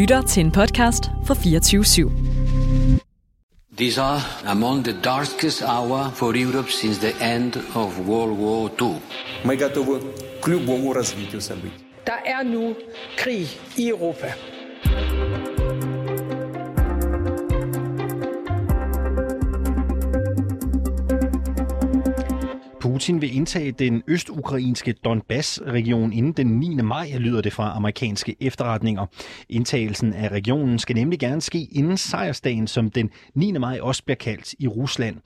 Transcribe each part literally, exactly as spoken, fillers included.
lytter til en podcast fra fireogtyve syv. These are among the darkest hour for Europe since the end of World War Two. Мы готовы к любому развитию событий. Der er nu krig i Europa. Putin vil indtage den østukrainske Donbass-region inden den niende maj, lyder det fra amerikanske efterretninger. Indtagelsen af regionen skal nemlig gerne ske inden sejrsdagen, som den niende maj også bliver kaldt i Rusland.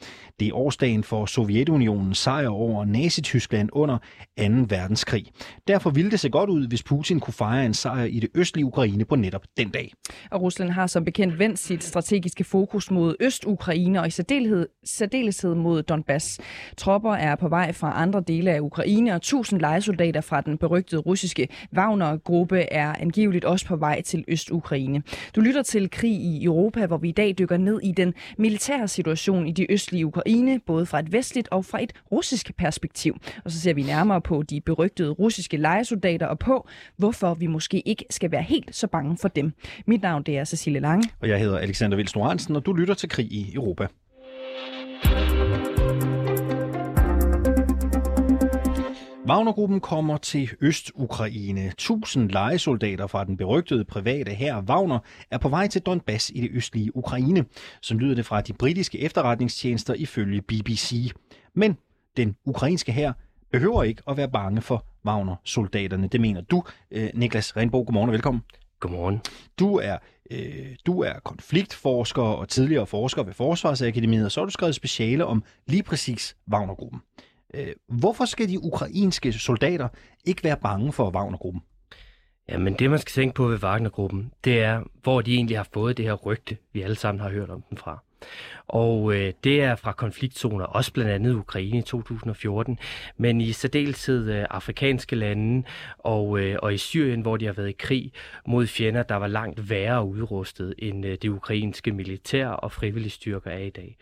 Det er årsdagen for Sovjetunionens sejr over Nazi-Tyskland under anden verdenskrig. Derfor ville det se godt ud, hvis Putin kunne fejre en sejr i det østlige Ukraine på netop den dag. Og Rusland har som bekendt vendt sit strategiske fokus mod Østukraine og i særdeleshed, særdeleshed mod Donbass. Tropper er på vej fra andre dele af Ukraine, og tusind lejesoldater fra den berygtede russiske Wagner-gruppe er angiveligt også på vej til Øst-Ukraine. Du lytter til Krig i Europa, hvor vi i dag dykker ned i den militære situation i det østlige Ukraine, både fra et vestligt og fra et russisk perspektiv. Og så ser vi nærmere på de berygtede russiske lejesoldater og på, hvorfor vi måske ikke skal være helt så bange for dem. Mit navn det er Cecilie Lange. Og jeg hedder Alexander Wils Lorenzen, og du lytter til Krig i Europa. Wagner-gruppen kommer til Øst-Ukraine. Tusind lejesoldater fra den berygtede private hær Wagner er på vej til Donbass i det østlige Ukraine. Så lyder det fra de britiske efterretningstjenester ifølge B B C. Men den ukrainske hær behøver ikke at være bange for Wagner-soldaterne. Det mener du, Niklas Rendboe. Godmorgen og velkommen. Godmorgen. Du er, øh, du er konfliktforsker og tidligere forsker ved Forsvarsakademiet, og så har du skrevet speciale om lige præcis Wagner-gruppen. Hvorfor skal de ukrainske soldater ikke være bange for Wagner-gruppen? Jamen det, man skal tænke på ved Wagner-gruppen, det er, hvor de egentlig har fået det her rygte, vi alle sammen har hørt om dem fra. Og øh, det er fra konfliktzoner, også blandt andet Ukraine i to tusind og fjorten, men i særdeleshed øh, afrikanske lande og, øh, og i Syrien, hvor de har været i krig mod fjender, der var langt værre udrustet end øh, det ukrainske militær og frivillige styrker er i dag.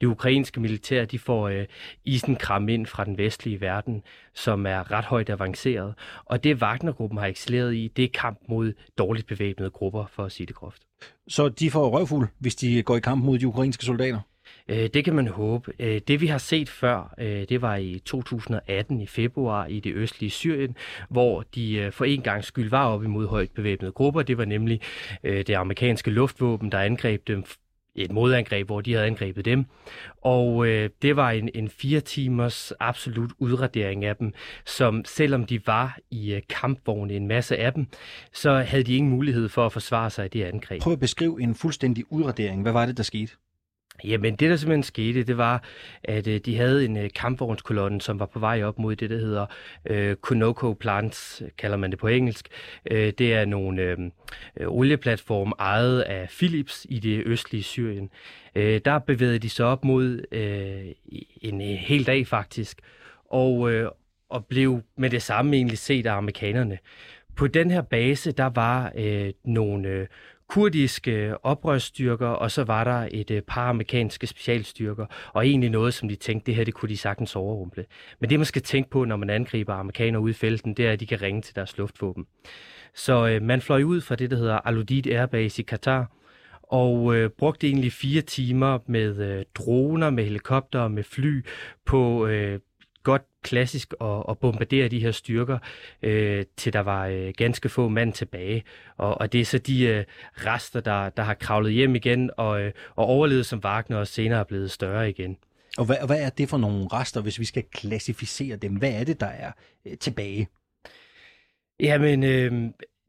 Det ukrainske militær, de får øh, isenkram ind fra den vestlige verden, som er ret højt avanceret, og det Wagner-gruppen har excelleret i, det er kamp mod dårligt bevæbnede grupper, for at sige det groft. Så de får røvfuld, hvis de går i kamp mod de ukrainske soldater? Det kan man håbe. Det vi har set før, det var i to tusind og atten i februar i det østlige Syrien, hvor de for en gang skyld var op imod højt bevæbnede grupper. Det var nemlig det amerikanske luftvåben, der angreb dem. Et modangreb, hvor de havde angrebet dem. Og øh, det var en, en fire timers absolut udradering af dem, som selvom de var i øh, kampvogne, en masse af dem, så havde de ingen mulighed for at forsvare sig i det angreb. Prøv at beskrive en fuldstændig udradering. Hvad var det, der skete? Jamen det, der simpelthen skete, det var, at øh, de havde en øh, kampvognskolonne, som var på vej op mod det, der hedder øh, Conoco Plants, kalder man det på engelsk. Øh, det er nogle øh, olieplatforme ejet af Philips i det østlige Syrien. Øh, der bevægede de sig op mod øh, en øh, hel dag faktisk, og, øh, og blev med det samme egentlig set af amerikanerne. På den her base, der var øh, nogle... Øh, kurdiske oprørsstyrker, og så var der et par amerikanske specialstyrker, og egentlig noget, som de tænkte, det her det kunne de sagtens overrumple. Men det, man skal tænke på, når man angriber amerikanere ude i felten, det er, at de kan ringe til deres luftvåben. Så øh, man fløj ud fra det, der hedder Aludit Air Base i Katar, og øh, brugte egentlig fire timer med øh, droner, med helikopter, med fly på... Øh, godt klassisk at, at bombardere de her styrker, øh, til der var øh, ganske få mand tilbage. Og, og det er så de øh, rester, der, der har kravlet hjem igen og, øh, og overlevet som Wagner og senere er blevet større igen. Og hvad, hvad er det for nogle rester, hvis vi skal klassificere dem? Hvad er det, der er øh, tilbage? Jamen... Øh...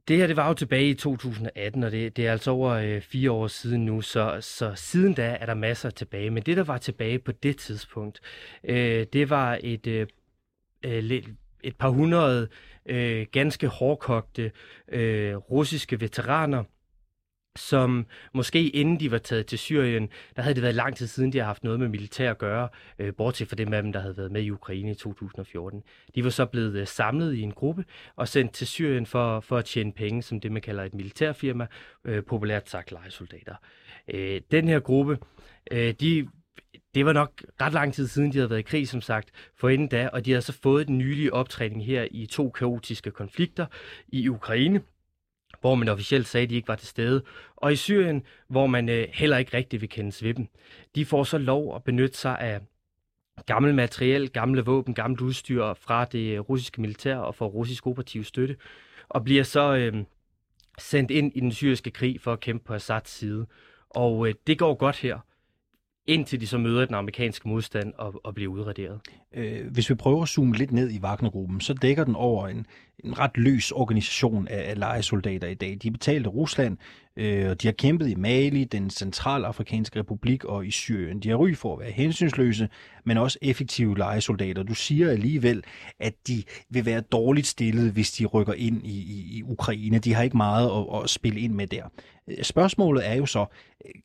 Det her, det var jo tilbage i to tusind og atten, og det, det er altså over øh, fire år siden nu, så, så siden da er der masser tilbage. Men det, der var tilbage på det tidspunkt, øh, det var et, øh, et par hundrede øh, ganske hårdkogte øh, russiske veteraner, som måske inden de var taget til Syrien, der havde det været lang tid siden, de har haft noget med militær at gøre, øh, bortset fra dem af dem, der havde været med i Ukraine i to tusind og fjorten. De var så blevet øh, samlet i en gruppe og sendt til Syrien for, for at tjene penge, som det man kalder et militærfirma, øh, populært sagt lejesoldater. Øh, den her gruppe, øh, de... Det var nok ret lang tid siden, de havde været i krig, som sagt, forinden da, og de havde så fået den nylige optræning her i to kaotiske konflikter i Ukraine, hvor man officielt sagde, at de ikke var til stede, og i Syrien, hvor man øh, heller ikke rigtig vil kendes ved dem. De får så lov at benytte sig af gammelt materiel, gamle våben, gammelt udstyr fra det russiske militær og fra russisk operativ støtte, og bliver så øh, sendt ind i den syriske krig for at kæmpe på Assads side. Og øh, det går godt her, indtil de så møder den amerikanske modstand og, og bliver udraderet. Øh, hvis vi prøver at zoome lidt ned i Wagner-gruppen, så dækker den over en, en ret løs organisation af, af lejesoldater i dag. De er betalt af Rusland, øh, og de har kæmpet i Mali, den centralafrikanske republik og i Syrien. De har ry for at være hensynsløse, men også effektive lejesoldater. Du siger alligevel, at de vil være dårligt stillet, hvis de rykker ind i, i, i Ukraine. De har ikke meget at, at spille ind med der. Spørgsmålet er jo så,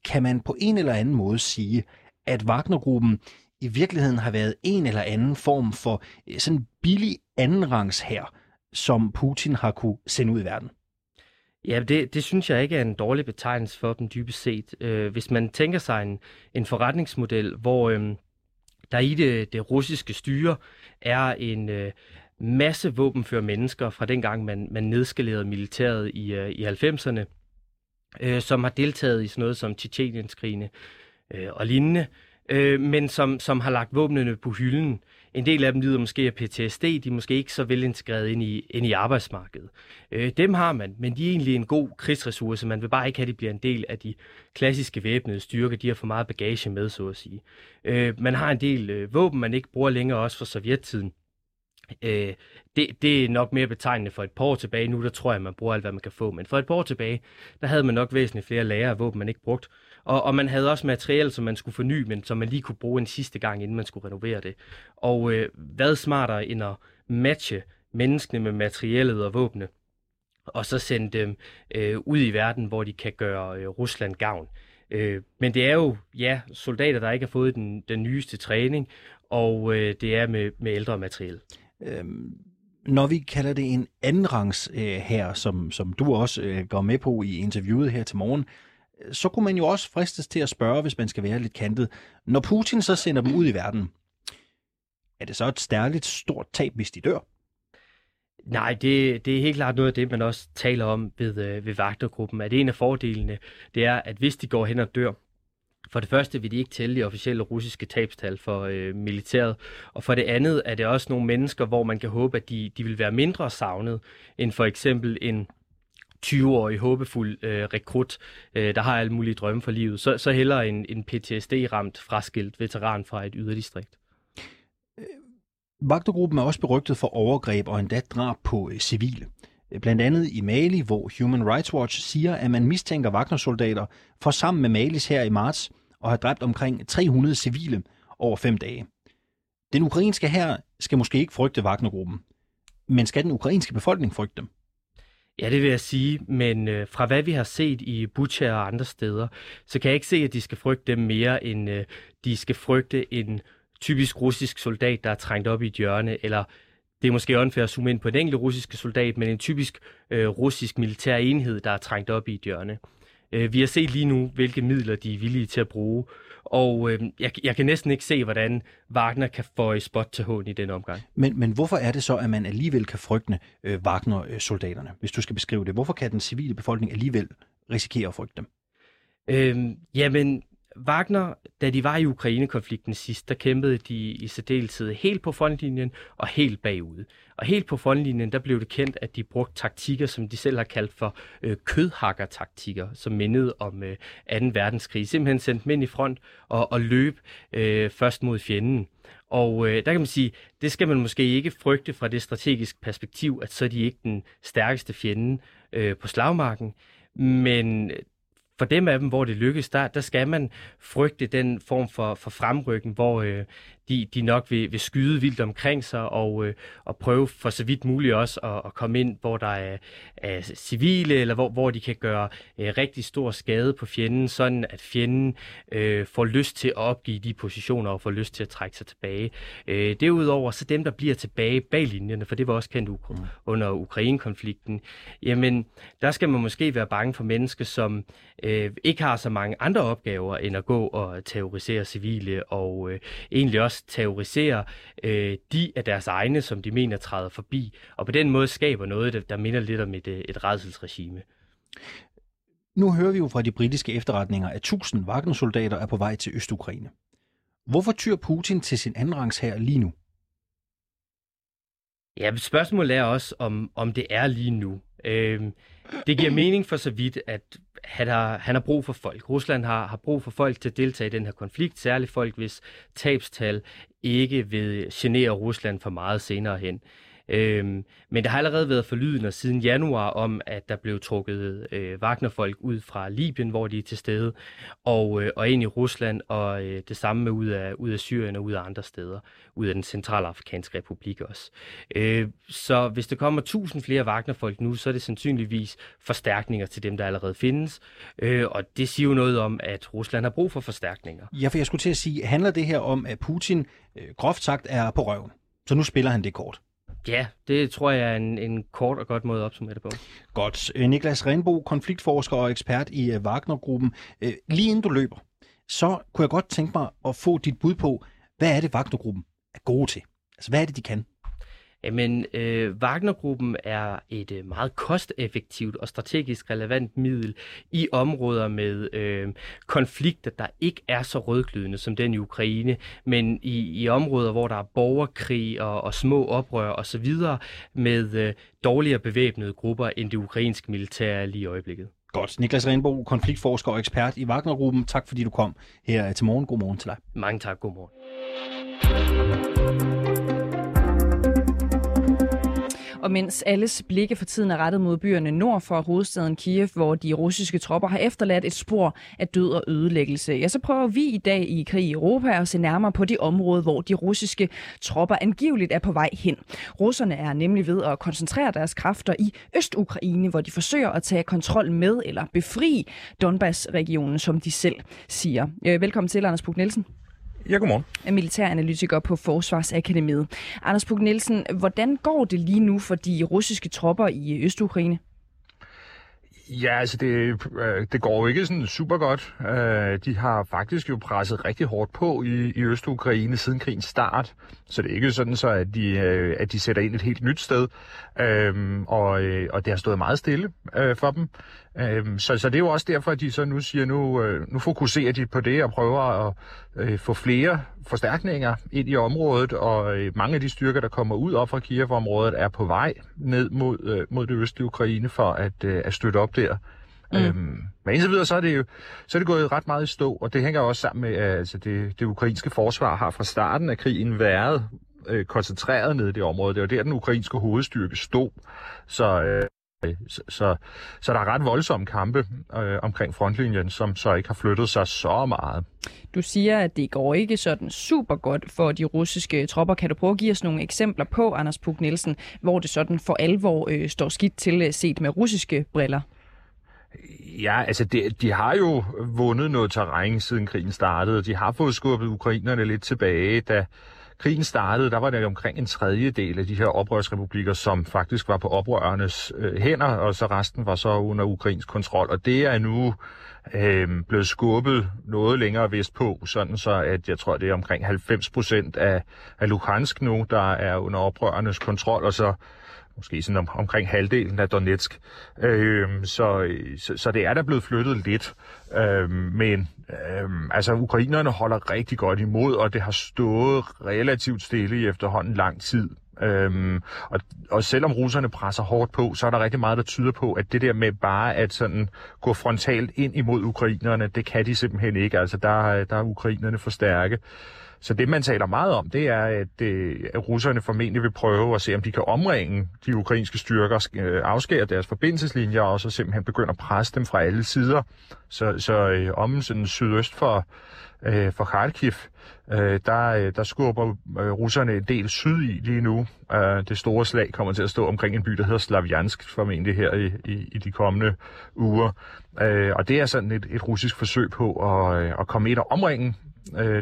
kan man på en eller anden måde sige, at Wagner-gruppen i virkeligheden har været en eller anden form for sådan billig andenrangs hær, som Putin har kunne sende ud i verden? Ja, det, det synes jeg ikke er en dårlig betegnelse for dem dybest set. Hvis man tænker sig en, en forretningsmodel, hvor øhm, der i det, det russiske styre er en øh, masse våbenføre mennesker fra dengang, man, man nedskalerede militæret i, øh, i halvfemserne, øh, som har deltaget i sådan noget som Tjetjenienskrigene øh, og lignende, øh, men som, som har lagt våbnene på hylden. En del af dem lider måske af P T S D, de er måske ikke så velintegreret ind i, ind i arbejdsmarkedet. Øh, dem har man, men de er egentlig en god krigsressource. Man vil bare ikke have, at de bliver en del af de klassiske væbnede styrker. De har for meget bagage med, så at sige. Øh, man har en del øh, våben, man ikke bruger længere, også fra sovjettiden. Øh, det, det er nok mere betegnende for et par år tilbage. Nu der tror jeg, at man bruger alt, hvad man kan få. Men for et par år tilbage, der havde man nok væsentligt flere lagre af våben, man ikke brugte. Og, og man havde også materiale, som man skulle forny, men som man lige kunne bruge en sidste gang, inden man skulle renovere det. Og øh, hvad smartere end at matche menneskene med materiellet og våbne, og så sende dem øh, ud i verden, hvor de kan gøre øh, Rusland gavn. Øh, men det er jo, ja, soldater, der ikke har fået den, den nyeste træning, og øh, det er med, med ældre materiel. Øhm, når vi kalder det en andenrangs øh, her, som, som du også øh, går med på i interviewet her til morgen, så kunne man jo også fristes til at spørge, hvis man skal være lidt kantet. Når Putin så sender dem ud i verden, er det så et stærligt stort tab, hvis de dør? Nej, det, det er helt klart noget af det, man også taler om ved, ved Wagner-gruppen. At en af fordelene, det er, at hvis de går hen og dør, for det første vil de ikke tælle de officielle russiske tabstal for øh, militæret, og for det andet er det også nogle mennesker, hvor man kan håbe, at de, de vil være mindre savnet end for eksempel en tyve-årig håbefuld øh, rekrut, øh, der har alle mulige drømme for livet, så, så heller en, en P T S D-ramt fraskilt veteran fra et yderdistrikt. Wagnergruppen er også berygtet for overgreb og endda drab på øh, civile. Blandt andet i Mali, hvor Human Rights Watch siger, at man mistænker Wagner-soldater for sammen med Malis her i marts og har dræbt omkring tre hundrede civile over fem dage. Den ukrainske hær skal måske ikke frygte Wagnergruppen, men skal den ukrainske befolkning frygte dem? Ja, det vil jeg sige, men øh, fra hvad vi har set i Butsja og andre steder, så kan jeg ikke se, at de skal frygte dem mere, end øh, de skal frygte en typisk russisk soldat, der er trængt op i et hjørne, eller det er måske unfair at zoome ind på en enkelt russiske soldat, men en typisk øh, russisk militær enhed, der er trængt op i et hjørne. Øh, vi har set lige nu, hvilke midler de er villige til at bruge, og øh, jeg, jeg kan næsten ikke se, hvordan Wagner kan få et spot til hånden i den omgang. Men, men hvorfor er det så, at man alligevel kan frygte øh, Wagner-soldaterne, hvis du skal beskrive det? Hvorfor kan den civile befolkning alligevel risikere at frygte dem? Øh, jamen, Wagner, da de var i Ukraine-konflikten sidst, der kæmpede de i særdeleshed helt på frontlinjen og helt bagude. Og helt på frontlinjen, der blev det kendt, at de brugte taktikker, som de selv har kaldt for øh, kødhakker-taktikker, som mindede om øh, anden verdenskrig. Simpelthen sendte mænd i front og, og løb øh, først mod fjenden. Og øh, der kan man sige, det skal man måske ikke frygte fra det strategiske perspektiv, at så er de ikke den stærkeste fjende øh, på slagmarken, men for dem af dem, hvor det lykkes, der, der skal man frygte den form for, for fremrykken, hvor øh, de, de nok vil, vil skyde vildt omkring sig og, øh, og prøve for så vidt muligt også at, at komme ind, hvor der er, er civile, eller hvor, hvor de kan gøre øh, rigtig stor skade på fjenden, sådan at fjenden øh, får lyst til at opgive de positioner og får lyst til at trække sig tilbage. Øh, derudover så dem, der bliver tilbage bag linjerne, for det var også kendt ukru- under Ukraine-konflikten, jamen der skal man måske være bange for mennesker, som Øh, ikke har så mange andre opgaver end at gå og terrorisere civile og øh, egentlig også terrorisere øh, de af deres egne, som de mener træder forbi, og på den måde skaber noget, der, der minder lidt om et, et rædselsregime. Nu hører vi jo fra de britiske efterretninger, at tusind Wagner-soldater er på vej til Østukraine. Hvorfor tyr Putin til sin andenrangs hær lige nu? Ja, spørgsmålet er også, om, om det er lige nu. Øhm, det giver mening for så vidt, at han har, han har brug for folk. Rusland har, har brug for folk til at deltage i den her konflikt, særligt folk, hvis tabstal ikke vil genere Rusland for meget senere hen. Øhm, men der har allerede været forlydender siden januar om, at der blev trukket øh, Wagner-folk ud fra Libyen, hvor de er til stede, og, øh, og ind i Rusland, og øh, det samme med ud af, ud af Syrien og ud af andre steder, ud af den centralafrikanske republik også. Øh, så hvis der kommer tusind flere Wagner-folk nu, så er det sandsynligvis forstærkninger til dem, der allerede findes, øh, og det siger jo noget om, at Rusland har brug for forstærkninger. Ja, for jeg skulle til at sige, handler det her om, at Putin øh, groft sagt er på røven? Så nu spiller han det kort. Ja, det tror jeg er en, en kort og godt måde at opsummere det på. Godt. Niklas Rendboe, konfliktforsker og ekspert i Wagner-gruppen. Lige inden du løber, så kunne jeg godt tænke mig at få dit bud på, hvad er det Wagner-gruppen er gode til? Altså, hvad er det, de kan? Jamen, øh, Wagner-gruppen er et øh, meget kosteffektivt og strategisk relevant middel i områder med øh, konflikter, der ikke er så rødglødende som den i Ukraine, men i, i områder, hvor der er borgerkrig og, og små oprør osv. med øh, dårligere bevæbnede grupper end det ukrainske militær lige i øjeblikket. Godt. Niklas Rendboe, konfliktforsker og ekspert i Wagner-gruppen. Tak fordi du kom her til morgen. God morgen til dig. Mange tak. God morgen. Og mens alles blikke for tiden er rettet mod byerne nord for hovedstaden Kiev, hvor de russiske tropper har efterladt et spor af død og ødelæggelse, ja, så prøver vi i dag i Krig i Europa at se nærmere på det område, hvor de russiske tropper angiveligt er på vej hen. Russerne er nemlig ved at koncentrere deres kræfter i Østukraine, hvor de forsøger at tage kontrol med eller befri Donbass-regionen, som de selv siger. Velkommen til, Anders Puck Nielsen. Ja, godmorgen. Militæranalytiker på Forsvarsakademiet. Anders Puck Nielsen, hvordan går det lige nu for de russiske tropper i Østukraine? Ja, altså det, det går jo ikke sådan super godt. De har faktisk jo presset rigtig hårdt på i, i Østukraine siden krigens start, så det er ikke sådan så, at de, at de sætter ind et helt nyt sted, og, og det har stået meget stille for dem. Så, så det er jo også derfor, at de så nu siger, nu, nu fokuserer de på det og prøver at få flere forstærkninger ind i området, og mange af de styrker, der kommer ud op fra Kiev-området, er på vej ned mod, mod det østlige Ukraine for at, at støtte op der. Mm. Øhm, men indtil videre, så er, det jo, så er det gået ret meget i stå, og det hænger også sammen med, at altså det, det ukrainske forsvar har fra starten af krigen været øh, koncentreret ned i det område. Det var der, den ukrainske hovedstyrke stod, så... Øh, Så, så, så der er ret voldsomme kampe øh, omkring frontlinjen, som så ikke har flyttet sig så meget. Du siger, at det går ikke sådan super godt for de russiske tropper. Kan du prøve at give os nogle eksempler på, Anders Puck Nielsen, hvor det sådan for alvor øh, står skidt til set med russiske briller? Ja, altså de, de har jo vundet noget terræn siden krigen startede. De har fået skubbet ukrainerne lidt tilbage, da krigen startede, der var der omkring en tredjedel af de her oprørsrepublikker, som faktisk var på oprørernes øh, hænder, og så resten var så under ukrainsk kontrol. Og det er nu øh, blevet skubbet noget længere vestpå, sådan så at jeg tror, det er omkring halvfems procent af, af Luhansk nu, der er under oprørernes kontrol, og så måske sådan om, omkring halvdelen af Donetsk. Øh, så, så, så det er der blevet flyttet lidt. Øh, men øh, altså, ukrainerne holder rigtig godt imod, og det har stået relativt stille i efterhånden lang tid. Øh, og, og selvom russerne presser hårdt på, så er der rigtig meget, der tyder på, at det der med bare at sådan gå frontalt ind imod ukrainerne, det kan de simpelthen ikke. Altså, der, der er ukrainerne for stærke. Så det, man taler meget om, det er, at, at russerne formentlig vil prøve at se, om de kan omringe de ukrainske styrker, afskære deres forbindelseslinjer, og så simpelthen begynde at presse dem fra alle sider. Så, så om sådan sydøst for, for Kharkiv, der, der skubber russerne en del syd i lige nu. Det store slag kommer til at stå omkring en by, der hedder Slaviansk, formentlig her i, i, i de kommende uger. Og det er sådan et, et russisk forsøg på at, at komme ind og omringe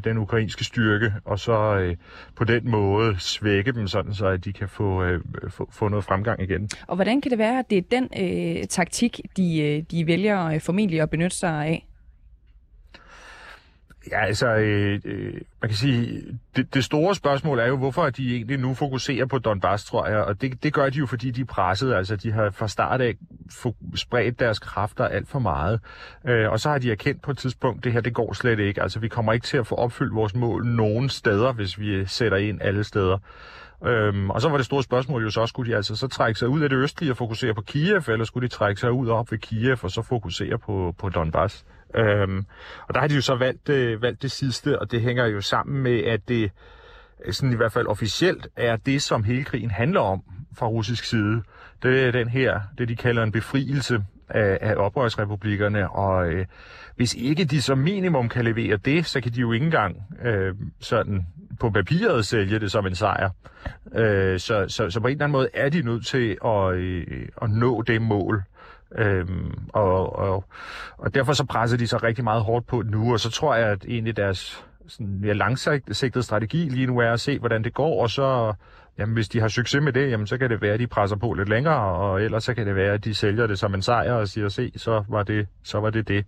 den ukrainske styrke, og så øh, på den måde svække dem, sådan så at de kan få, øh, få, få noget fremgang igen. Og hvordan kan det være, at det er den øh, taktik, de, de vælger formentlig at benytte sig af? Ja, altså, øh, øh, man kan sige, det, det store spørgsmål er jo, hvorfor de egentlig nu fokuserer på Donbass, tror jeg, og det, det gør de jo, fordi de er presset, altså de har fra start af spredt deres kræfter alt for meget, øh, og så har de erkendt på et tidspunkt, det her, det går slet ikke, altså vi kommer ikke til at få opfyldt vores mål nogen steder, hvis vi sætter ind alle steder. Øhm, og så var det store spørgsmål jo så, skulle de altså så trække sig ud af det østlige og fokusere på Kiev, eller skulle de trække sig ud op ved Kiev og så fokusere på, på Donbass? Øhm, og der har de jo så valgt, øh, valgt det sidste, og det hænger jo sammen med, at det sådan i hvert fald officielt er det, som hele krigen handler om fra russisk side. Det er den her, det de kalder en befrielse af, af oprørsrepublikkerne, og øh, hvis ikke de som minimum kan levere det, så kan de jo ikke engang øh, sådan på papiret sælge det som en sejr. Øh, så, så, så på en eller anden måde er de nødt til at, øh, at nå det mål. Øhm, og, og, og derfor så presser de så rigtig meget hårdt på nu, og så tror jeg, at egentlig deres sådan, ja, langsigtede strategi lige nu er at se, hvordan det går, og så jamen, hvis de har succes med det, jamen, så kan det være, at de presser på lidt længere, og ellers så kan det være, at de sælger det som en sejr og siger, se, så var det så var det. det.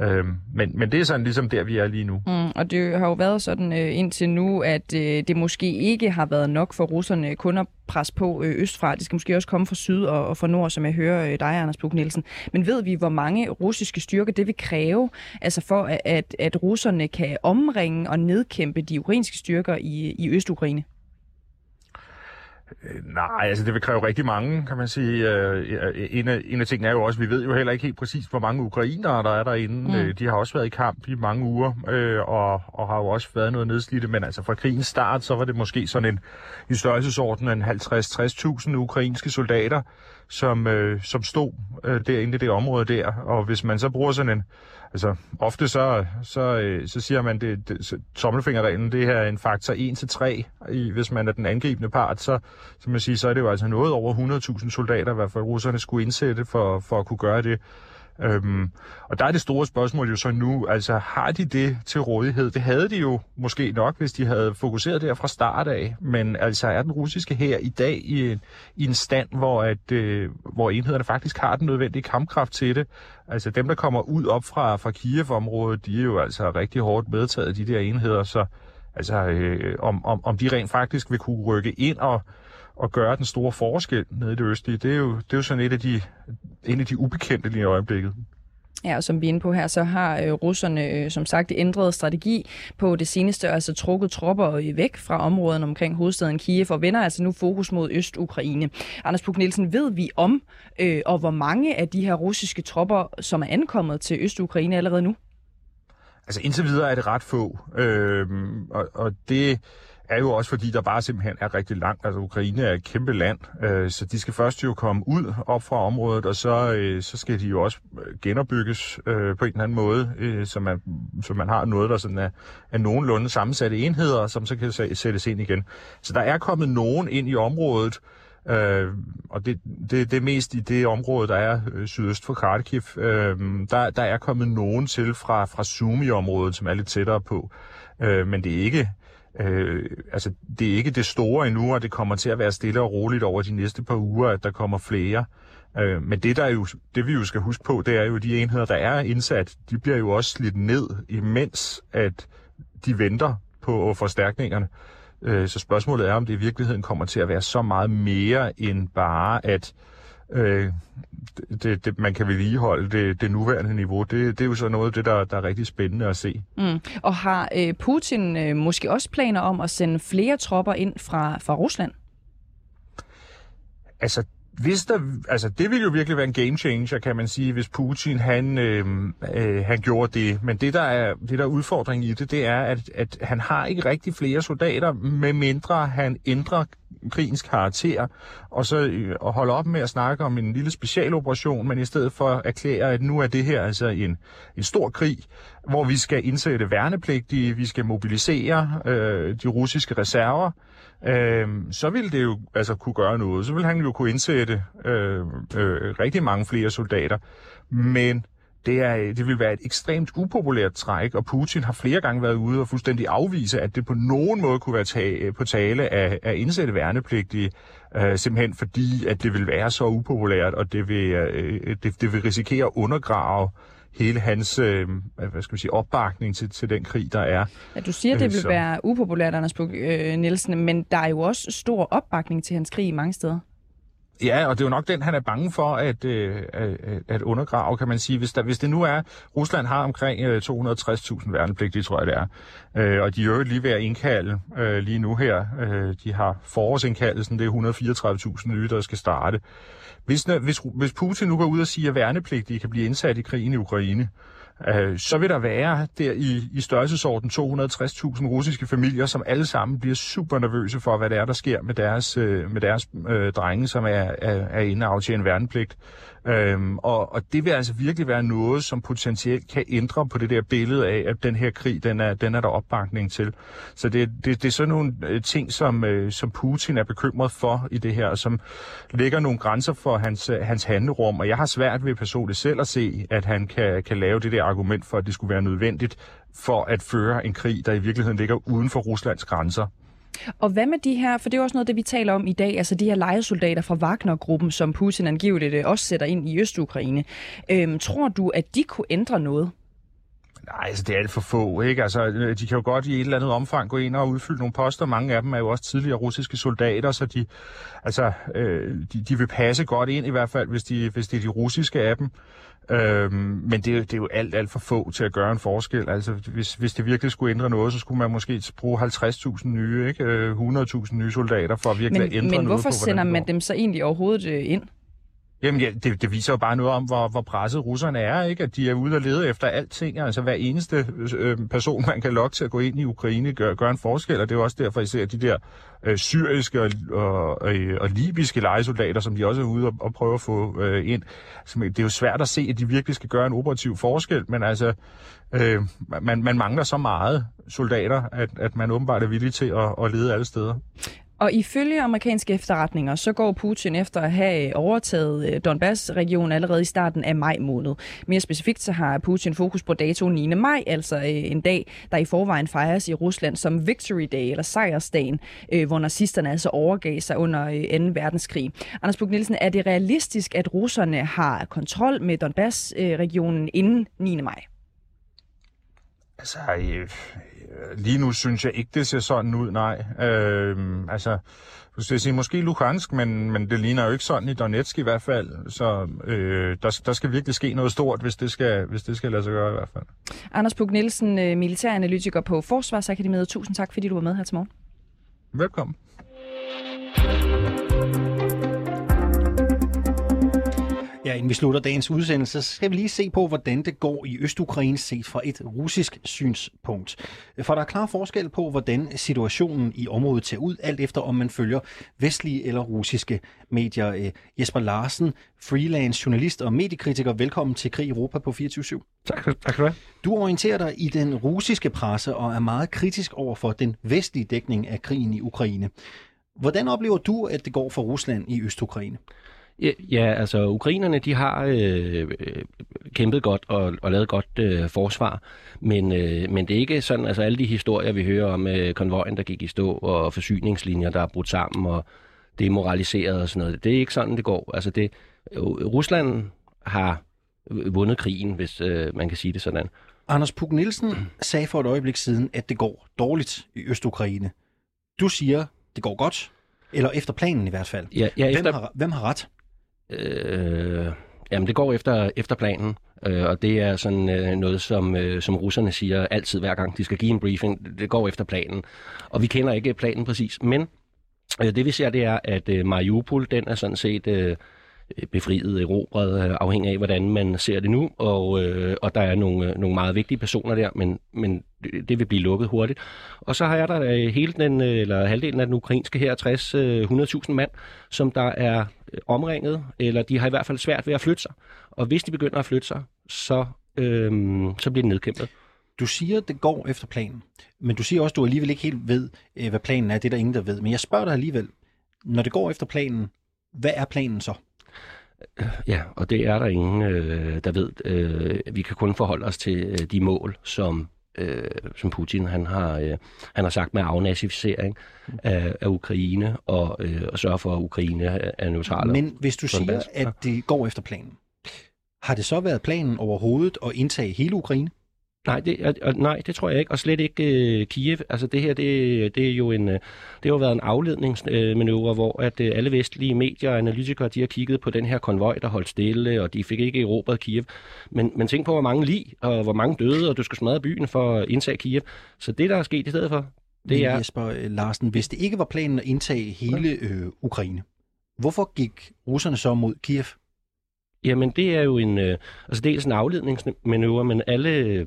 Øhm, men, men det er sådan ligesom der, vi er lige nu. Mm, og det har jo været sådan øh, indtil nu, at øh, det måske ikke har været nok for russerne kun at presse på øh, østfra. Det skal måske også komme fra syd og, og fra nord, som jeg hører øh, dig, Anders Puck Nielsen. Men ved vi, hvor mange russiske styrker det vil kræve, altså for at, at russerne kan omringe og nedkæmpe de ukrainske styrker i, i Østukraine? Nej, altså det vil kræve rigtig mange, kan man sige. En af, en af tingene er jo også, vi ved jo heller ikke helt præcis, hvor mange ukrainere der er derinde. Mm. De har også været i kamp i mange uger, øh, og, og har jo også været noget nedslidte, men altså fra krigens start, så var det måske sådan en i størrelsesorden en halvtreds til tres tusind ukrainske soldater, som, øh, som stod øh, derinde i det område der, og hvis man så bruger sådan en, altså ofte så, så, øh, så siger man, det, det, så, tommelfingerreglen, det her er en faktor en til tre, i, hvis man er den angribende part, så som man siger, så er det jo altså noget over hundrede tusind soldater, i hvert fald russerne skulle indsætte for, for at kunne gøre det. Øhm, og der er det store spørgsmål jo så nu, altså har de det til rådighed? Det havde de jo måske nok, hvis de havde fokuseret der fra start af, men altså er den russiske hær i dag i en, i en stand, hvor, at, øh, hvor enhederne faktisk har den nødvendige kampkraft til det? Altså dem, der kommer ud op fra, fra Kiev-området, de er jo altså rigtig hårdt medtaget, de der enheder, så altså øh, om, om, om de rent faktisk vil kunne rykke ind og at gøre den store forskel nede i det østlige, det er jo, det er jo sådan et af de, en af de ubekendte lige i øjeblikket. Ja, og som vi er inde på her, så har øh, russerne øh, som sagt ændret strategi på det seneste, altså trukket tropper væk fra områden omkring hovedstaden Kiev, og vender altså nu fokus mod Øst-Ukraine. Anders Puck Nielsen, ved vi om, øh, og hvor mange af de her russiske tropper, som er ankommet til Øst-Ukraine allerede nu? Altså indtil videre er det ret få, øh, og, og det er jo også fordi, der bare simpelthen er rigtig langt. Altså Ukraine er et kæmpe land, øh, så de skal først jo komme ud op fra området, og så, øh, så skal de jo også genopbygges øh, på en eller anden måde, øh, så, man, så man har noget, der sådan er, er nogenlunde sammensatte enheder, som så kan sættes ind igen. Så der er kommet nogen ind i området, øh, og det, det, det er mest i det område, der er øh, sydøst for Kharkiv. Øh, der, der er kommet nogen til fra, fra Sumi-området, som er lidt tættere på, øh, men det er ikke... Øh, altså, det er ikke det store endnu, og det kommer til at være stille og roligt over de næste par uger, at der kommer flere. Øh, men det, der jo, det, vi jo skal huske på, det er jo, de enheder, der er indsat, de bliver jo også slidt ned, imens at de venter på forstærkningerne. Øh, så spørgsmålet er, om det i virkeligheden kommer til at være så meget mere end bare, at øh, det, det, man kan vedligeholde det, det nuværende niveau. Det, det er jo så noget af det, der, der er rigtig spændende at se. Mm. Og har øh, Putin øh, måske også planer om at sende flere tropper ind fra, fra Rusland? Altså, hvis der, altså, det ville jo virkelig være en game changer, kan man sige, hvis Putin han, øh, øh, han gjorde det. Men det der, er, det, der er udfordring i det, det er, at, at han har ikke rigtig flere soldater, medmindre han ændrer krigens karakter, og så øh, holde op med at snakke om en lille specialoperation, men i stedet for erklære, at nu er det her altså en, en stor krig, hvor vi skal indsætte værnepligtige, vi skal mobilisere øh, de russiske reserver, øh, så ville det jo altså kunne gøre noget. Så ville han jo kunne indsætte øh, øh, rigtig mange flere soldater, men Det, er, det vil være et ekstremt upopulært træk, og Putin har flere gange været ude og fuldstændig afvise, at det på nogen måde kunne være tale, på tale af, af indsætte værnepligtige, øh, simpelthen fordi, at det vil være så upopulært, og det vil, øh, det, det vil risikere at undergrave hele hans øh, hvad skal vi sige, opbakning til, til den krig, der er. Ja, du siger, det vil så være upopulært, Anders Puck øh, Nielsen, men der er jo også stor opbakning til hans krig i mange steder. Ja, og det er jo nok den, han er bange for at, øh, at undergrave, kan man sige. Hvis, der, hvis det nu er, Rusland har omkring øh, to hundrede og tres tusind værnepligtige, tror jeg det er, øh, og de er jo lige ved at indkalde øh, lige nu her. Øh, de har forårsindkaldelsen, det er et hundrede og fireogtredive tusind nye, der skal starte. Hvis, hvis, hvis Putin nu går ud og siger, at værnepligtige kan blive indsat i krigen i Ukraine, øh, så vil der være der i, i størrelsesorden to hundrede og tres tusind russiske familier, som alle sammen bliver super nervøse for, hvad det er, der sker med deres, øh, med deres øh, drenge, som er, er, er inde og aftjene værnepligt. Øhm, og, og det vil altså virkelig være noget, som potentielt kan ændre på det der billede af, at den her krig, den er, den er der opbakning til. Så det, det, det er sådan nogle ting, som, øh, som Putin er bekymret for i det her, og som lægger nogle grænser for hans, hans handlerum. Og jeg har svært ved personligt selv at se, at han kan, kan lave det der argument for, at det skulle være nødvendigt for at føre en krig, der i virkeligheden ligger uden for Ruslands grænser. Og hvad med de her, for det er også noget det, vi taler om i dag, altså de her lejesoldater fra Wagner-gruppen, som Putin angiveligt også sætter ind i Østukraine. Øhm, tror du, at de kunne ændre noget? Nej, altså det er alt for få, ikke? Altså, de kan jo godt i et eller andet omfang gå ind og udfylde nogle poster. Mange af dem er jo også tidligere russiske soldater, så de, altså, øh, de, de vil passe godt ind, i hvert fald, hvis, de, hvis det er de russiske af dem. Øhm, men det, det er jo alt, alt for få til at gøre en forskel. Altså, hvis, hvis det virkelig skulle ændre noget, så skulle man måske bruge halvtreds tusind nye, ikke? hundrede tusind nye soldater for at virkelig men, at ændre men noget. Men hvorfor på, sender man dem så egentlig overhovedet ind? Jamen ja, det, det viser jo bare noget om, hvor, hvor presset russerne er, ikke? At de er ude og lede efter alting, altså hver eneste øh, person, man kan lokke til at gå ind i Ukraine, gør, gør en forskel, og det er jo også derfor, især de der øh, syriske og, og, og, og libyske lejesoldater, som de også er ude og, og prøver at få øh, ind. Altså, det er jo svært at se, at de virkelig skal gøre en operativ forskel, men altså, øh, man, man mangler så meget soldater, at, at man åbenbart er villig til at, at lede alle steder. Og ifølge amerikanske efterretninger, så går Putin efter at have overtaget Donbass-regionen allerede i starten af maj måned. Mere specifikt så har Putin fokus på datoen niende maj, altså en dag, der i forvejen fejres i Rusland som Victory Day, eller sejrsdagen, hvor nazisterne altså overgav sig under anden verdenskrig. Anders Puck Nielsen, er det realistisk, at russerne har kontrol med Donbass-regionen inden niende maj? Altså, øh, lige nu synes jeg ikke, det ser sådan ud, nej. Øh, altså, du skal sige, måske Luhansk, men, men det ligner jo ikke sådan i Donetsk i hvert fald. Så øh, der, der skal virkelig ske noget stort, hvis det skal, hvis det skal lade sig gøre i hvert fald. Anders Puck Nielsen, militæranalytiker på Forsvarsakademiet. Tusind tak, fordi du var med her til morgen. Velkommen. Ja, inden vi slutter dagens udsendelse, så skal vi lige se på, hvordan det går i Østukraine set fra et russisk synspunkt. For der er klar forskel på, hvordan situationen i området ser ud, alt efter om man følger vestlige eller russiske medier. Jesper Larsen, freelance journalist og mediekritiker, velkommen til Krig Europa på fireogtyve syv. Tak, tak for det. Du orienterer dig i den russiske presse og er meget kritisk over for den vestlige dækning af krigen i Ukraine. Hvordan oplever du, at det går for Rusland i Østukraine? Ja, altså ukrainerne, de har øh, kæmpet godt og, og lavet godt øh, forsvar, men, øh, men det er ikke sådan, altså alle de historier, vi hører om øh, konvojen, der gik i stå, og forsyningslinjer, der er brudt sammen, og demoraliseret og sådan noget, det er ikke sådan, det går. Altså det, Rusland har vundet krigen, hvis øh, man kan sige det sådan. Anders Puck Nielsen sagde for et øjeblik siden, at det går dårligt i Østukraine. Du siger, det går godt, eller efter planen i hvert fald. Ja, ja, efter... hvem har, hvem har ret? Øh, jamen det går efter, efter planen, øh, og det er sådan øh, noget, som, øh, som russerne siger altid, hver gang de skal give en briefing, det går efter planen. Og vi kender ikke planen præcis, men øh, det vi ser, det er, at øh, Mariupol, den er sådan set øh, befriet, erobret, øh, afhængig af, hvordan man ser det nu, og, øh, og der er nogle, nogle meget vigtige personer der, men, men det vil blive lukket hurtigt. Og så er der øh, hele den, øh, eller halvdelen af den ukrainske her, tres til hundrede tusind mand, som der er omringet, eller de har i hvert fald svært ved at flytte sig. Og hvis de begynder at flytte sig, så, øhm, så bliver det nedkæmpet. Du siger, det går efter planen, men du siger også, du alligevel ikke helt ved, hvad planen er. Det er der ingen, der ved. Men jeg spørger dig alligevel, når det går efter planen, hvad er planen så? Ja, og det er der ingen, øh, der ved. Øh, vi kan kun forholde os til de mål, som, øh, som Putin han har, øh, han har sagt med afnazificering af, af Ukraine, og, øh, og sørge for, at Ukraine er neutrale. Men hvis du siger, at det går efter planen, Har det så været planen overhovedet at indtage hele Ukraine? Nej, det, og, nej, det tror jeg ikke, og slet ikke øh, Kiev. Altså det her, det, det er jo en, det har jo været en afledningsmanøvre, hvor at øh, alle vestlige medier og analytikere, de har kigget på den her konvoj, der holdt stille, og de fik ikke erobret Kiev. Men, men tænk på, hvor mange lig, og hvor mange døde, og du skal smadre byen for at indtage Kiev. Så det, der er sket i stedet for, det er... Men Jesper Larsen, hvis det ikke var planen at indtage hele øh, Ukraine, hvorfor gik russerne så mod Kiev? Jamen, det er jo en, øh, altså dels en afledningsmanøvre, men alle... Øh,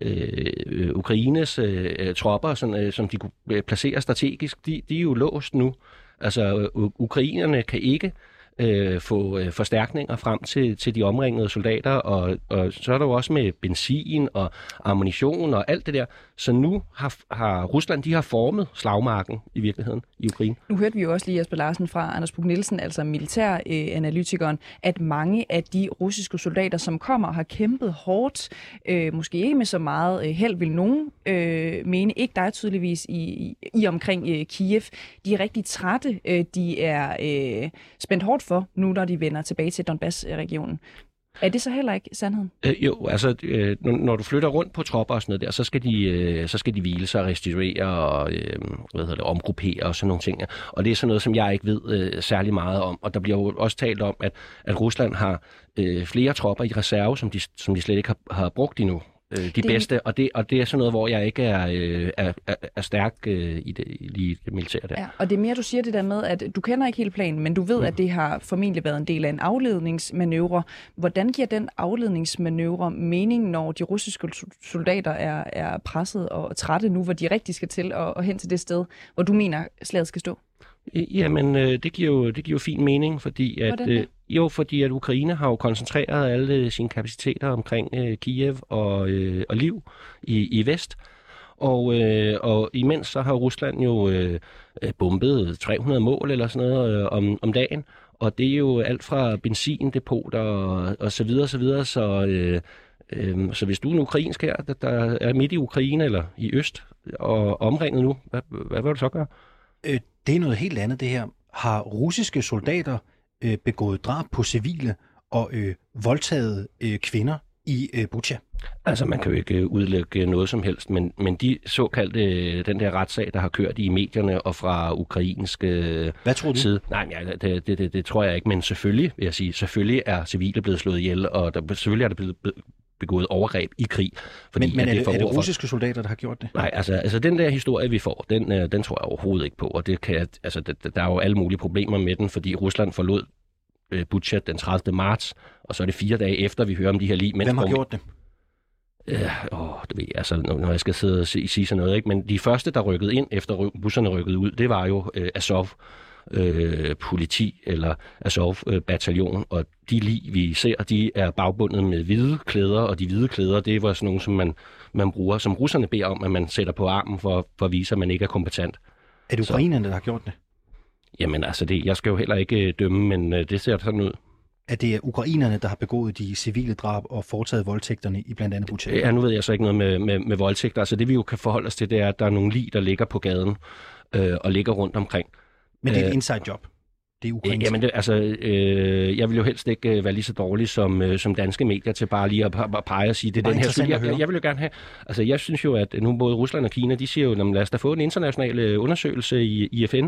Øh, Ukraines øh, tropper, sådan, øh, som de kunne øh, placere strategisk, de, de er jo låst nu. Altså, øh, ukrainerne kan ikke øh, få øh, forstærkninger frem til, til de omringede soldater, og, og så er der jo også med benzin og ammunition og alt det der. Så nu har, har Rusland, de har formet slagmarken i virkeligheden i Ukraine. Nu hørte vi jo også lige Jesper Larsen fra Anders Puck Nielsen, altså militæranalytikeren, øh, at mange af de russiske soldater, som kommer og har kæmpet hårdt, øh, måske ikke med så meget øh, held, vil nogen øh, mene, ikke dig tydeligvis, i, i, i omkring øh, Kiev. De er rigtig trætte, øh, de er øh, spændt hårdt for, nu når de vender tilbage til Donbass-regionen. Er det så heller ikke sandheden? Øh, jo, altså øh, når du flytter rundt på tropper og sådan noget der, så skal de, øh, så skal de hvile sig, restituere og øh, hvad hedder det, omgruppere og sådan nogle ting. Og det er sådan noget, som jeg ikke ved øh, særlig meget om. Og der bliver jo også talt om, at, at Rusland har øh, flere tropper i reserve, som de, som de slet ikke har, har brugt endnu. Øh, de det... bedste, og det, og det er sådan noget, hvor jeg ikke er, øh, er, er stærk øh, i, det, i det militære der. Ja, og det er mere, du siger det der med, at du kender ikke hele planen, men du ved, mm. at det har formentlig været en del af en afledningsmanøvre. Hvordan giver den afledningsmanøvre mening, når de russiske soldater er, er presset og trætte nu, hvor de rigtig skal til og, og hen til det sted, hvor du mener, slaget skal stå? Jamen, øh, det giver jo, det giver jo fin mening, fordi at... Hvordan? Jo, fordi at Ukraine har jo koncentreret alle sine kapaciteter omkring øh, Kiev og, øh, og Lviv i, i vest. Og, øh, og imens så har Rusland jo øh, bombet tre hundrede mål eller sådan noget øh, om, om dagen. Og det er jo alt fra benzindepoter og, og så videre, så videre. Så, øh, øh, så hvis du er en ukrainsk her, der, der er midt i Ukraine eller i øst og omringet nu, hvad, hvad vil du så gøre? Øh, det er noget helt andet det her. Har russiske soldater begået drab på civile og øh, voldtaget øh, kvinder i øh, Butsja? Altså, man kan jo ikke udlægge noget som helst, men, men de såkaldte, den der retssag, der har kørt i medierne og fra ukrainske side... Hvad tror du? Side, nej, nej det, det, det, det tror jeg ikke, men selvfølgelig, vil jeg sige, selvfølgelig er civile blevet slået ihjel, og der, selvfølgelig er der blevet begået overgreb i krig. Fordi, men men er, det, det er det russiske soldater, der har gjort det? Nej, altså, altså den der historie, vi får, den, den tror jeg overhovedet ikke på, og det kan, altså, det, der er jo alle mulige problemer med den, fordi Rusland forlod øh, Butsja den tredivte marts, og så er det fire dage efter, vi hører om de her lige... Hvem har gjort det? Øh, åh, det ved jeg, altså, når jeg skal sidde og sige, sige sådan noget, ikke? Men de første, der rykkede ind, efter busserne rykkede ud, det var jo øh, Azov. Øh, politi eller Azov-bataljon, og de lig, vi ser, de er bagbundet med hvide klæder, og de hvide klæder, det var sådan nogle, som man, man bruger, som russerne beder om, at man sætter på armen for, for at vise, at man ikke er kompetent. Er det ukrainerne, der har gjort det? Jamen altså, det, jeg skal jo heller ikke dømme, men det ser sådan ud. At det er ukrainerne, der har begået de civile drab og foretaget voldtægterne i blandt andet Butsja? Ja, nu ved jeg så ikke noget med, med, med voldtægter. Altså det, vi jo kan forholde os til, det er, at der er nogle lig, der ligger på gaden øh, og ligger rundt omkring. Men det er et inside job. Det er ukrainsk. Jamen, det, altså, øh, jeg vil jo helst ikke være lige så dårlig som, øh, som danske medier til bare lige at pege og sige, det er den her skyld. Jeg, jeg vil jo gerne have... Altså, jeg synes jo, at nu både Rusland og Kina, de siger jo, lad os da få en international undersøgelse i, i F N.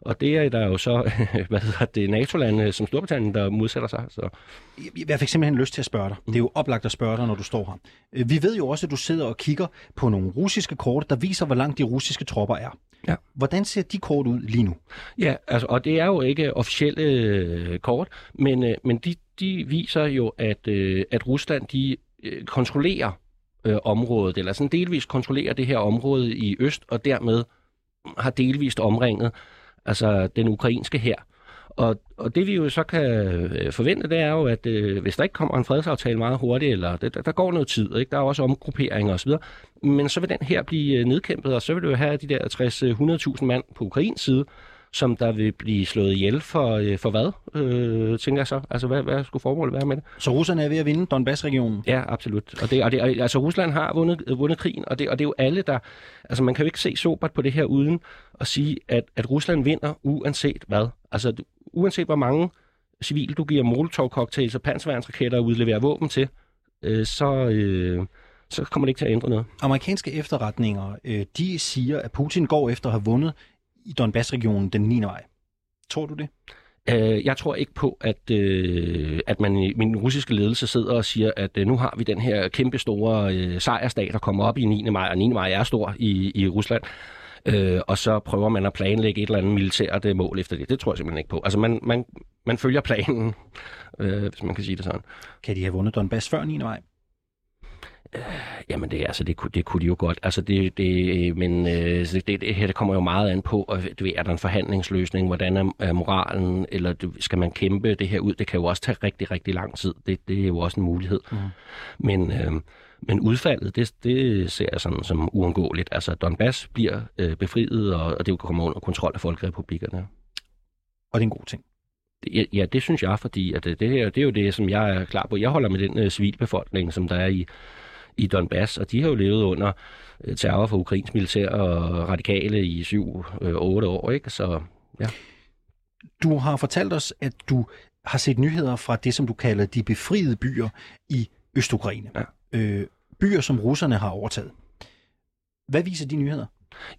Og det er der jo så, hvad hedder det, NATO-lande som Storbritannien, der modsætter sig. Så. Jeg fik simpelthen lyst til at spørge dig. Det er jo oplagt at spørge dig, når du står her. Vi ved jo også, at du sidder og kigger på nogle russiske kort, der viser, hvor langt de russiske tropper er. Ja. Hvordan ser de kort ud lige nu? Ja, altså, og det er jo ikke officielle kort, men, men de, de viser jo, at, at Rusland de kontrollerer øh, området, eller sådan delvist kontrollerer det her område i øst, og dermed har delvist omringet altså den ukrainske hær. Og, og det vi jo så kan forvente, det er jo, at øh, hvis der ikke kommer en fredsaftale meget hurtigt, eller det, der går noget tid, ikke? Der er også omgrupperinger osv., men så vil den her blive nedkæmpet, og så vil du jo have de der tres til hundrede tusind mand på Ukrains side, som der vil blive slået ihjel for, øh, for hvad, øh, tænker jeg så? Altså, hvad, hvad skulle formålet være med det? Så russerne er ved at vinde Donbass-regionen? Ja, absolut. Og det, og det, altså, Rusland har vundet, vundet krigen, og det, og det er jo alle, der... Altså, man kan jo ikke se sobert på det her uden at sige, at, at Rusland vinder uanset hvad. Altså, uanset hvor mange civile, du giver molotov-cocktails og panserværnsraketter og udleverer våben til, øh, så... Øh, så kommer det ikke til at ændre noget. Amerikanske efterretninger, øh, de siger, at Putin går efter at have vundet i Donbass-regionen den niende maj. Tror du det? Øh, jeg tror ikke på, at, øh, at man i min russiske ledelse sidder og siger, at øh, nu har vi den her kæmpe store øh, sejrsdag, der kommer op i niende maj, og niende maj er stor i, i Rusland. Øh, og så prøver man at planlægge et eller andet militært øh, mål efter det. Det tror jeg simpelthen ikke på. Altså, man, man, man følger planen, øh, hvis man kan sige det sådan. Kan de have vundet Donbass før niende maj? Jamen det, altså, det, det kunne de jo godt. Altså det, det, men øh, det, det her det kommer jo meget an på, og du ved, er der en forhandlingsløsning, hvordan er, er moralen, eller du, skal man kæmpe det her ud? Det kan jo også tage rigtig, rigtig lang tid. Det, det er jo også en mulighed. Mm. Men, øh, men udfaldet, det, det ser jeg sådan som uundgåeligt. Altså Donbass bliver øh, befriet, og, og det kommer under kontrol af folkerepublikkerne. Og det er en god ting. Ja, det synes jeg, fordi at det, det her det er jo det, som jeg er klar på. Jeg holder med den øh, civilbefolkning, som der er i i Donbass, og de har jo levet under terror fra ukrainsk militær og radikale i syv, øh, otte år, ikke? Så, ja. Du har fortalt os, at du har set nyheder fra det, som du kalder de befriede byer i Østukraine. Ja. Øh, byer, som russerne har overtaget. Hvad viser de nyheder?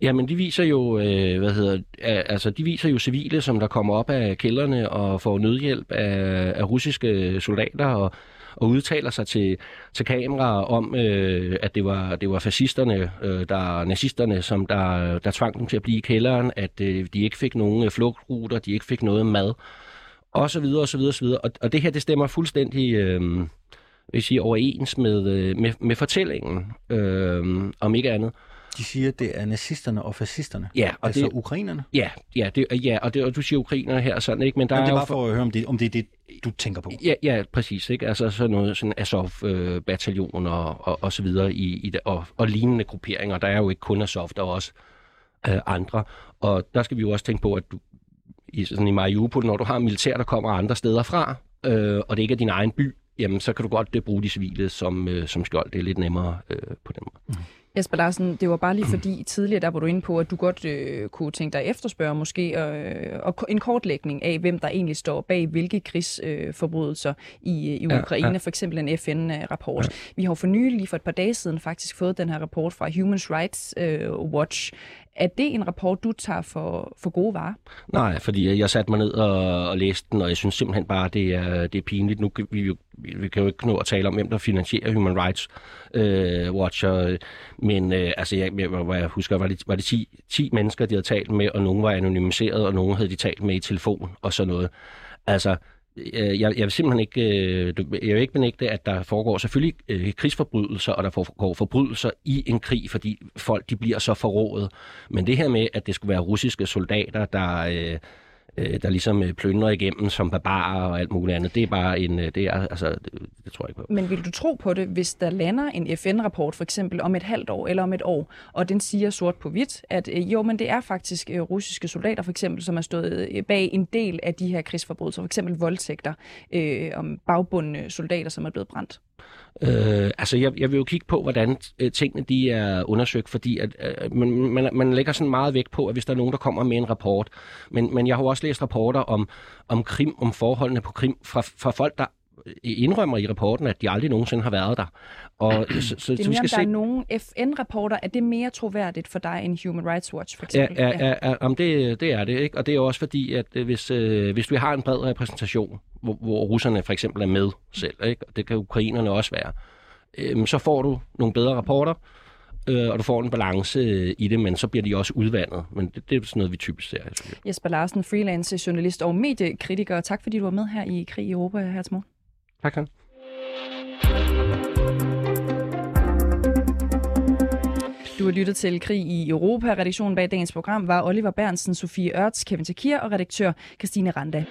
Jamen, de viser jo, øh, hvad hedder, altså, de viser jo civile, som der kommer op af kældrene og får nødhjælp af, af russiske soldater og og udtaler sig til, til kameraer om, øh, at det var, det var fascisterne, øh, der, nazisterne, som der, der tvang dem til at blive i kælderen, at øh, de ikke fik nogen flugtruter, de ikke fik noget mad, og så videre, og så videre, og så videre. Og, og det her, det stemmer fuldstændig øh, vil sige, overens med, øh, med, med fortællingen, øh, om ikke andet. De siger, at det er nazisterne og fascisterne. Ja, og altså det, ukrainerne. Ja, ja, det, ja og, det, og du siger ukrainerne her og sådan, ikke? Men der Jamen, det er bare for, for at høre, om det, om det er det, du tænker på. Ja, ja, præcis, ikke? Altså sådan noget sådan Azov-bataljon og, og, og så videre i, i, og, og lignende grupperinger. Der er jo ikke kun Azov, der er også øh, andre. Og der skal vi jo også tænke på, at du i, sådan i Mariupol, når du har militær, der kommer andre steder fra, øh, og det ikke er din egen by, jamen så kan du godt det, bruge de civile som, øh, som skjold. Det er lidt nemmere øh, på den måde. Mm. Jesper Larsen, det var bare lige fordi tidligere, der var du inde på, at du godt øh, kunne tænke dig efterspørge måske, øh, og en kortlægning af, hvem der egentlig står bag hvilke krigsforbrydelser øh, i, i Ukraine, ja, ja. For eksempel en F N-rapport. Ja. Vi har for nylig, lige for et par dage siden, faktisk fået den her rapport fra Human Rights øh, Watch. Er det en rapport, du tager for, for gode varer? Nej, fordi jeg satte mig ned og, og læste den, og jeg synes simpelthen bare, det er, det er pinligt. Nu kan vi, jo, vi kan jo ikke nå at tale om, hvem der finansierer Human Rights øh, Watch, og, men øh, altså, jeg, jeg, jeg husker, var det, var det ti, ti mennesker, de havde talt med, og nogen var anonymiseret, og nogen havde de talt med i telefon og sådan noget. Altså, jeg, jeg vil simpelthen ikke, jeg vil ikke benægte, at der foregår selvfølgelig øh, krigsforbrydelser, og der foregår forbrydelser i en krig, fordi folk de bliver så forrådet. Men det her med, at det skulle være russiske soldater, der, øh, der ligesom plyndrer igennem som barbarer og alt muligt andet, det er bare en... Det, er, altså, det, det tror jeg ikke på. Men vil du tro på det, hvis der lander en F N-rapport for eksempel om et halvt år eller om et år, og den siger sort på hvidt, at øh, jo, men det er faktisk øh, russiske soldater for eksempel, som er stået bag en del af de her krigsforbrydelser, for eksempel voldtægter, øh, om bagbundne soldater, som er blevet brændt? Øh, altså, jeg, jeg vil jo kigge på, hvordan tingene de er undersøgt, fordi at, øh, man, man, man lægger sådan meget vægt på, at hvis der er nogen, der kommer med en rapport. Men, men jeg har også læst rapporter om, om Krim, om forholdene på Krim, fra, fra folk, der indrømmer i rapporten, at de aldrig nogensinde har været der. Og så, så, det er mere, om der se... er nogen F N-rapporter. Er det mere troværdigt for dig end Human Rights Watch, for eksempel? Ja, ja, ja. Jamen, det, det er det, ikke? Og det er også fordi, at hvis, øh, hvis vi har en bred repræsentation, hvor, hvor russerne for eksempel er med selv, ikke? Og det kan ukrainerne også være, øh, så får du nogle bedre rapporter, Øh, og du får en balance øh, i det, men så bliver de også udvandet. Men det, det er sådan noget, vi typisk ser. Jesper Larsen, freelance journalist og mediekritiker. Tak fordi du var med her i Krig i Europa her til morgen. Tak, han. Du har lyttet til Krig i Europa. Redaktionen bag dagens program var Oliver Berntsen, Sofie Ørts, Kevin Takir og redaktør Christine Randa.